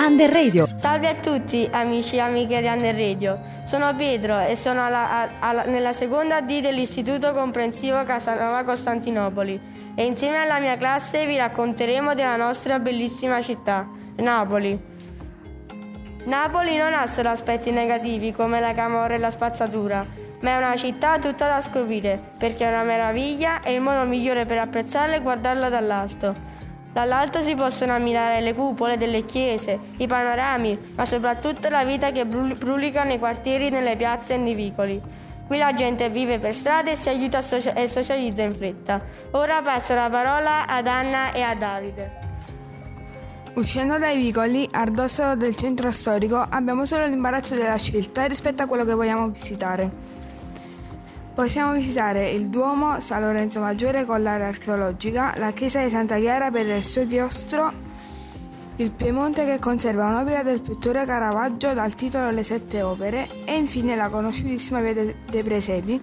Under Radio. Salve a tutti amici e amiche di Under Radio, sono Pietro e sono nella seconda D dell'Istituto Comprensivo Casanova Costantinopoli e insieme alla mia classe vi racconteremo della nostra bellissima città, Napoli. Napoli non ha solo aspetti negativi come la camorra e la spazzatura, ma è una città tutta da scoprire perché è una meraviglia e il modo migliore per apprezzarla è guardarla dall'alto. Dall'alto si possono ammirare le cupole delle chiese, i panorami, ma soprattutto la vita che brulica nei quartieri, nelle piazze e nei vicoli. Qui la gente vive per strada e si aiuta e socializza in fretta. Ora passo la parola ad Anna e a Davide. Uscendo dai vicoli, a ridosso del centro storico, abbiamo solo l'imbarazzo della scelta rispetto a quello che vogliamo visitare. Possiamo visitare il Duomo, San Lorenzo Maggiore con l'area archeologica, la chiesa di Santa Chiara per il suo chiostro, il Piemonte che conserva un'opera del pittore Caravaggio dal titolo Le Sette Opere e infine la conosciutissima via dei Presepi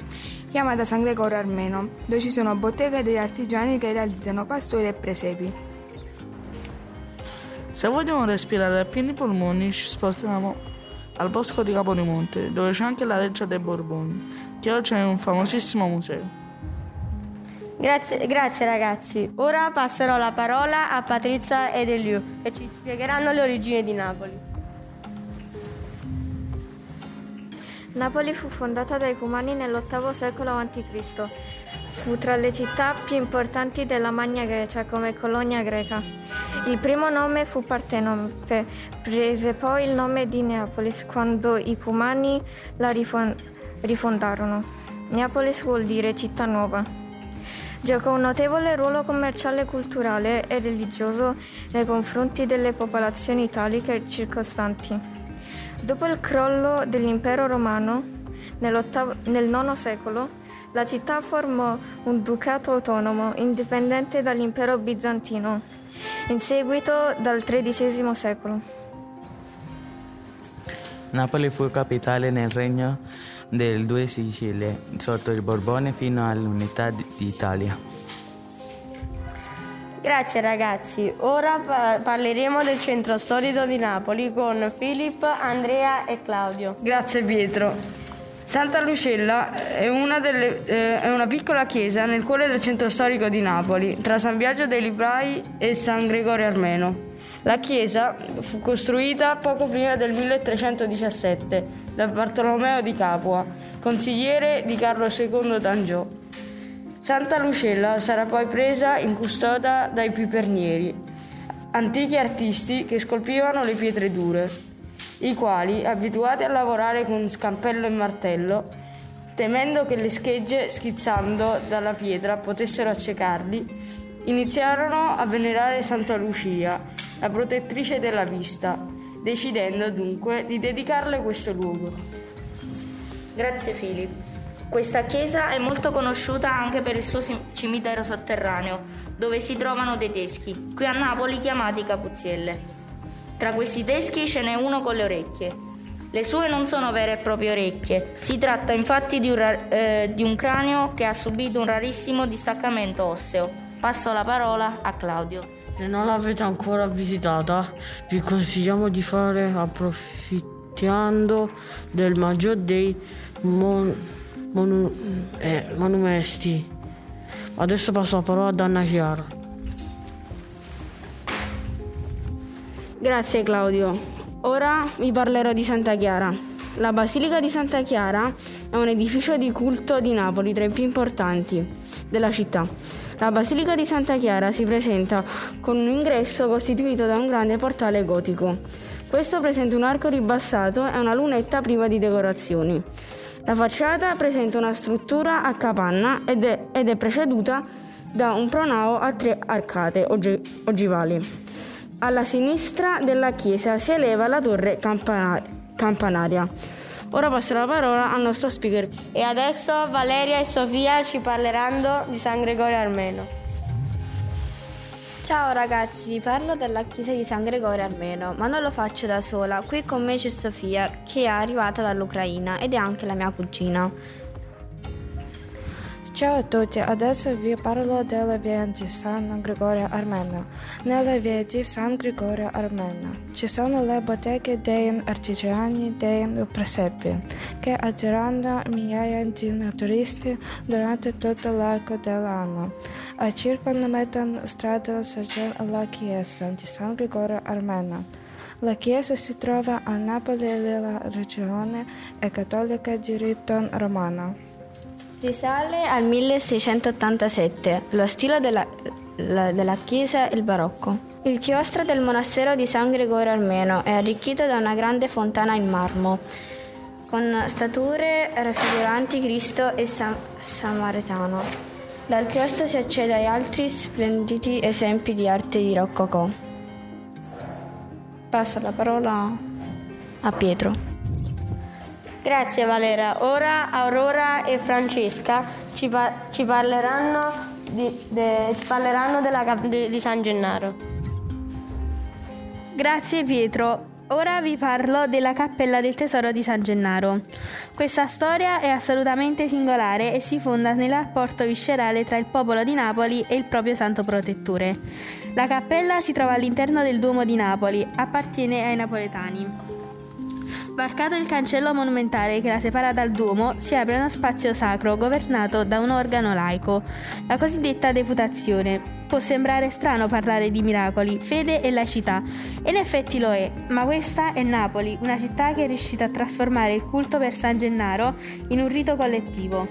chiamata San Gregorio Armeno, dove ci sono botteghe degli artigiani che realizzano pastori e presepi. Se vogliamo respirare a pieni polmoni ci spostiamo al bosco di Capodimonte, dove c'è anche la Reggia dei Borboni, che oggi è un famosissimo museo. Grazie ragazzi. Ora passerò la parola a Patrizia ed Eliu, che ci spiegheranno le origini di Napoli. Napoli fu fondata dai Cumani nell'8 secolo a.C. Fu tra le città più importanti della Magna Grecia come colonia greca. Il primo nome fu Partenope, prese poi il nome di Neapolis quando i Cumani la rifondarono. Neapolis vuol dire città nuova. Giocò un notevole ruolo commerciale, culturale e religioso nei confronti delle popolazioni italiche circostanti. Dopo il crollo dell'impero romano, nel IX secolo, la città formò un ducato autonomo, indipendente dall'impero bizantino, in seguito dal XIII secolo. Napoli fu capitale nel regno delle Due Sicilie, sotto il Borbone fino all'unità d'Italia. Grazie ragazzi, ora parleremo del centro storico di Napoli con Filippo, Andrea e Claudio. Grazie Pietro. Santa Luciella è una piccola chiesa nel cuore del centro storico di Napoli, tra San Biagio dei Librai e San Gregorio Armeno. La chiesa fu costruita poco prima del 1317 da Bartolomeo di Capua, consigliere di Carlo II d'Angiò. Santa Luciella sarà poi presa in custodia dai pipernieri, antichi artisti che scolpivano le pietre dure, i quali, abituati a lavorare con scalpello e martello, temendo che le schegge schizzando dalla pietra potessero accecarli, iniziarono a venerare Santa Lucia, la protettrice della vista, decidendo dunque di dedicarle questo luogo. Grazie Filippo. Questa chiesa è molto conosciuta anche per il suo cimitero sotterraneo, dove si trovano dei teschi, qui a Napoli chiamati Capuzzelle. Tra questi teschi ce n'è uno con le orecchie. Le sue non sono vere e proprie orecchie, si tratta infatti di un cranio che ha subito un rarissimo distaccamento osseo. Passo la parola a Claudio. Se non l'avete ancora visitata, vi consigliamo di fare approfittando del maggior dei monumenti. Adesso passo la parola ad Anna Chiara. Grazie Claudio. Ora vi parlerò di Santa Chiara. La Basilica di Santa Chiara è un edificio di culto di Napoli, tra i più importanti della città. La Basilica di Santa Chiara si presenta con un ingresso costituito da un grande portale gotico. Questo presenta un arco ribassato e una lunetta priva di decorazioni. La facciata presenta una struttura a capanna ed è preceduta da un pronao a 3 arcate ogivali. Alla sinistra della chiesa si eleva la torre campanaria. Ora passo la parola al nostro speaker. E adesso Valeria e Sofia ci parleranno di San Gregorio Armeno. Ciao ragazzi, vi parlo della chiesa di San Gregorio Armeno, ma non lo faccio da sola. Qui con me c'è Sofia, che è arrivata dall'Ucraina ed è anche la mia cugina. Ciao a tutti, adesso vi parlo della via di San Gregorio Armeno. Nella via di San Gregorio Armeno ci sono le botteghe dei artigiani dei presepi che attirano migliaia di turisti durante tutto l'arco dell'anno. A circa metà strada sorge la chiesa di San Gregorio Armeno. La chiesa si trova a Napoli, nella regione cattolica di Riton Romano. Risale al 1687, lo stile della chiesa è il barocco. Il chiostro del monastero di San Gregorio Armeno è arricchito da una grande fontana in marmo, con stature raffiguranti Cristo e San Samaritano. Dal chiostro si accede agli altri splendidi esempi di arte di rococò. Passo la parola a Pietro. Grazie Valera. Ora Aurora e Francesca ci parleranno di San Gennaro. Grazie Pietro. Ora vi parlo della Cappella del Tesoro di San Gennaro. Questa storia è assolutamente singolare e si fonda nel rapporto viscerale tra il popolo di Napoli e il proprio santo protettore. La cappella si trova all'interno del Duomo di Napoli, appartiene ai napoletani. Varcato il cancello monumentale che la separa dal Duomo, si apre uno spazio sacro governato da un organo laico, la cosiddetta deputazione. Può sembrare strano parlare di miracoli, fede e laicità, e in effetti lo è, ma questa è Napoli, una città che è riuscita a trasformare il culto per San Gennaro in un rito collettivo.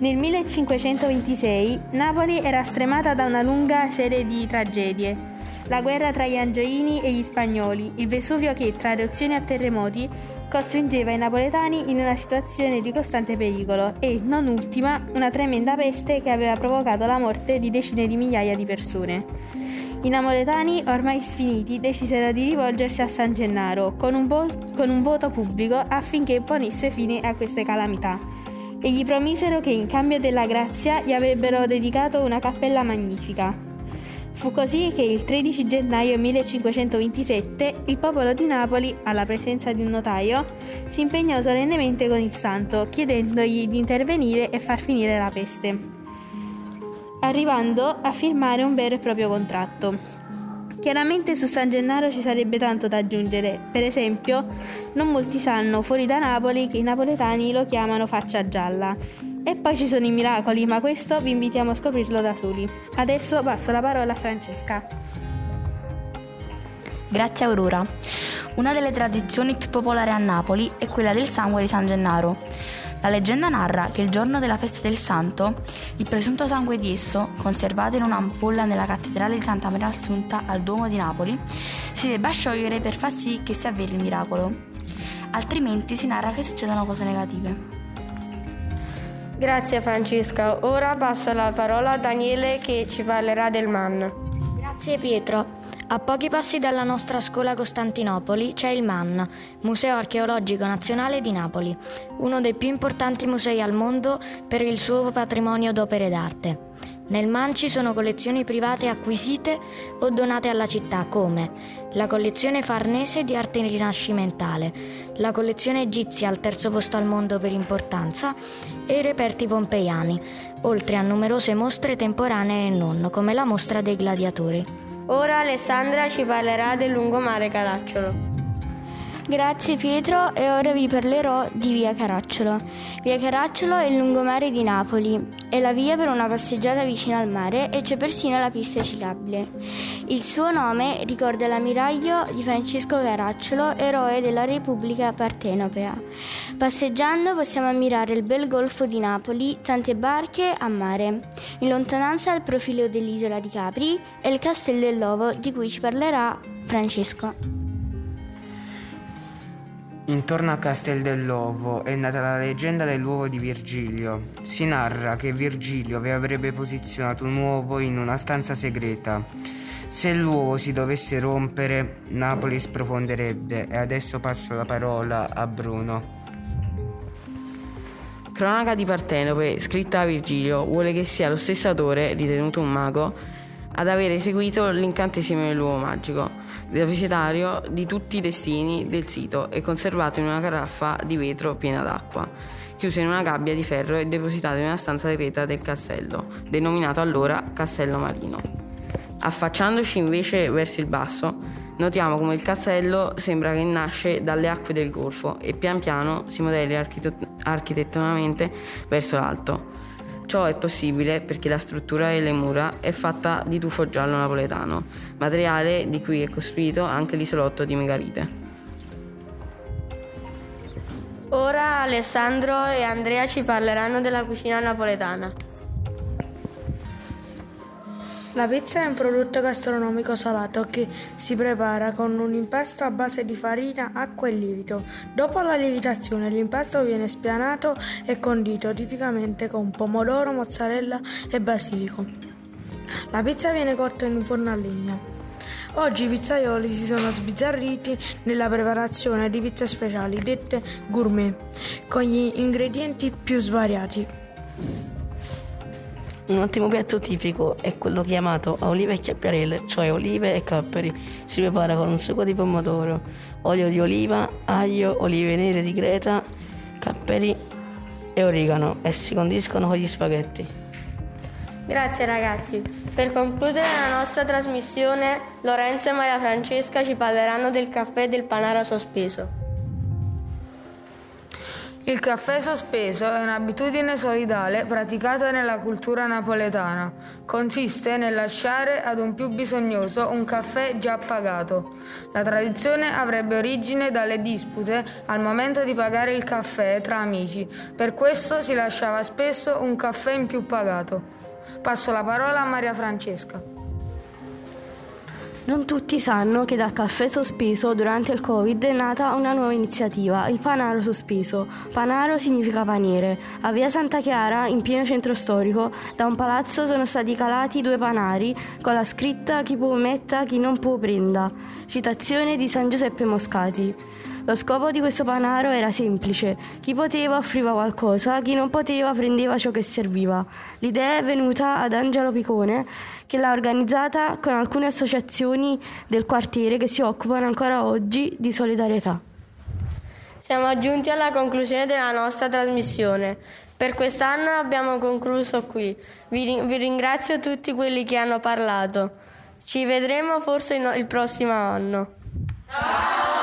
Nel 1526 Napoli era stremata da una lunga serie di tragedie. La guerra tra gli Angioini e gli Spagnoli, il Vesuvio che, tra eruzioni e terremoti, costringeva i napoletani in una situazione di costante pericolo e, non ultima, una tremenda peste che aveva provocato la morte di decine di migliaia di persone. I napoletani, ormai sfiniti, decisero di rivolgersi a San Gennaro con un voto pubblico affinché ponesse fine a queste calamità e gli promisero che, in cambio della grazia, gli avrebbero dedicato una cappella magnifica. Fu così che il 13 gennaio 1527 il popolo di Napoli, alla presenza di un notaio, si impegnò solennemente con il santo, chiedendogli di intervenire e far finire la peste, arrivando a firmare un vero e proprio contratto. Chiaramente su San Gennaro ci sarebbe tanto da aggiungere, per esempio non molti sanno fuori da Napoli che i napoletani lo chiamano faccia gialla. E poi ci sono i miracoli, ma questo vi invitiamo a scoprirlo da soli. Adesso passo la parola a Francesca. Grazie Aurora. Una delle tradizioni più popolari a Napoli è quella del sangue di San Gennaro. La leggenda narra che il giorno della festa del santo, il presunto sangue di esso, conservato in un'ampolla nella cattedrale di Santa Maria Assunta al Duomo di Napoli, si debba sciogliere per far sì che si avveri il miracolo. Altrimenti si narra che succedano cose negative. Grazie Francesca. Ora passo la parola a Daniele che ci parlerà del MAN. Grazie Pietro. A pochi passi dalla nostra scuola Costantinopoli c'è il MAN, Museo archeologico nazionale di Napoli, uno dei più importanti musei al mondo per il suo patrimonio d'opere d'arte. Nel MAN ci sono collezioni private acquisite o donate alla città come la collezione Farnese di arte rinascimentale, la collezione egizia al terzo posto al mondo per importanza e i reperti pompeiani, oltre a numerose mostre temporanee e non, come la mostra dei gladiatori. Ora Alessandra ci parlerà del lungomare Caracciolo. Grazie Pietro e ora vi parlerò di Via Caracciolo. Via Caracciolo è il lungomare di Napoli, è la via per una passeggiata vicino al mare e c'è persino la pista ciclabile. Il suo nome ricorda l'ammiraglio di Francesco Caracciolo, eroe della Repubblica Partenopea. Passeggiando possiamo ammirare il bel golfo di Napoli, tante barche a mare, in lontananza il profilo dell'isola di Capri e il castello dell'Ovo di cui ci parlerà Francesco. Intorno a Castel dell'Ovo è nata la leggenda dell'uovo di Virgilio. Si narra che Virgilio vi avrebbe posizionato un uovo in una stanza segreta. Se l'uovo si dovesse rompere, Napoli sprofonderebbe. E adesso passo la parola a Bruno. Cronaca di Partenope, scritta a Virgilio, vuole che sia lo stesso autore, ritenuto un mago, ad avere eseguito l'incantesimo dell'uovo magico. depositario di tutti i destini del sito e conservato in una caraffa di vetro piena d'acqua, chiusa in una gabbia di ferro e depositata in una stanza segreta del castello, denominato allora Castello Marino. Affacciandoci invece verso il basso, notiamo come il castello sembra che nasce dalle acque del Golfo e pian piano si modelli architettonicamente verso l'alto. Ciò è possibile perché la struttura delle mura è fatta di tufo giallo napoletano, materiale di cui è costruito anche l'isolotto di Megarite. Ora Alessandro e Andrea ci parleranno della cucina napoletana. La pizza è un prodotto gastronomico salato che si prepara con un impasto a base di farina, acqua e lievito. Dopo la lievitazione l'impasto viene spianato e condito tipicamente con pomodoro, mozzarella e basilico. La pizza viene cotta in un forno a legna. Oggi i pizzaioli si sono sbizzarriti nella preparazione di pizze speciali, dette gourmet, con gli ingredienti più svariati. Un ottimo piatto tipico è quello chiamato olive e chiappiarelle, cioè olive e capperi. Si prepara con un sugo di pomodoro, olio di oliva, aglio, olive nere di Creta, capperi e origano e si condiscono con gli spaghetti. Grazie ragazzi. Per concludere la nostra trasmissione, Lorenzo e Maria Francesca ci parleranno del caffè e del panaro sospeso. Il caffè sospeso è un'abitudine solidale praticata nella cultura napoletana. Consiste nel lasciare ad un più bisognoso un caffè già pagato. La tradizione avrebbe origine dalle dispute al momento di pagare il caffè tra amici. Per questo si lasciava spesso un caffè in più pagato. Passo la parola a Maria Francesca. Non tutti sanno che dal caffè sospeso durante il Covid è nata una nuova iniziativa, il panaro sospeso. Panaro significa paniere. A via Santa Chiara, in pieno centro storico, da un palazzo sono stati calati 2 panari con la scritta "Chi può metta, chi non può prenda", citazione di San Giuseppe Moscati. Lo scopo di questo panaro era semplice: chi poteva offriva qualcosa, chi non poteva prendeva ciò che serviva. L'idea è venuta ad Angelo Picone, che l'ha organizzata con alcune associazioni del quartiere che si occupano ancora oggi di solidarietà. Siamo giunti alla conclusione della nostra trasmissione. Per quest'anno abbiamo concluso qui. Vi ringrazio tutti quelli che hanno parlato. Ci vedremo forse il prossimo anno. Ciao!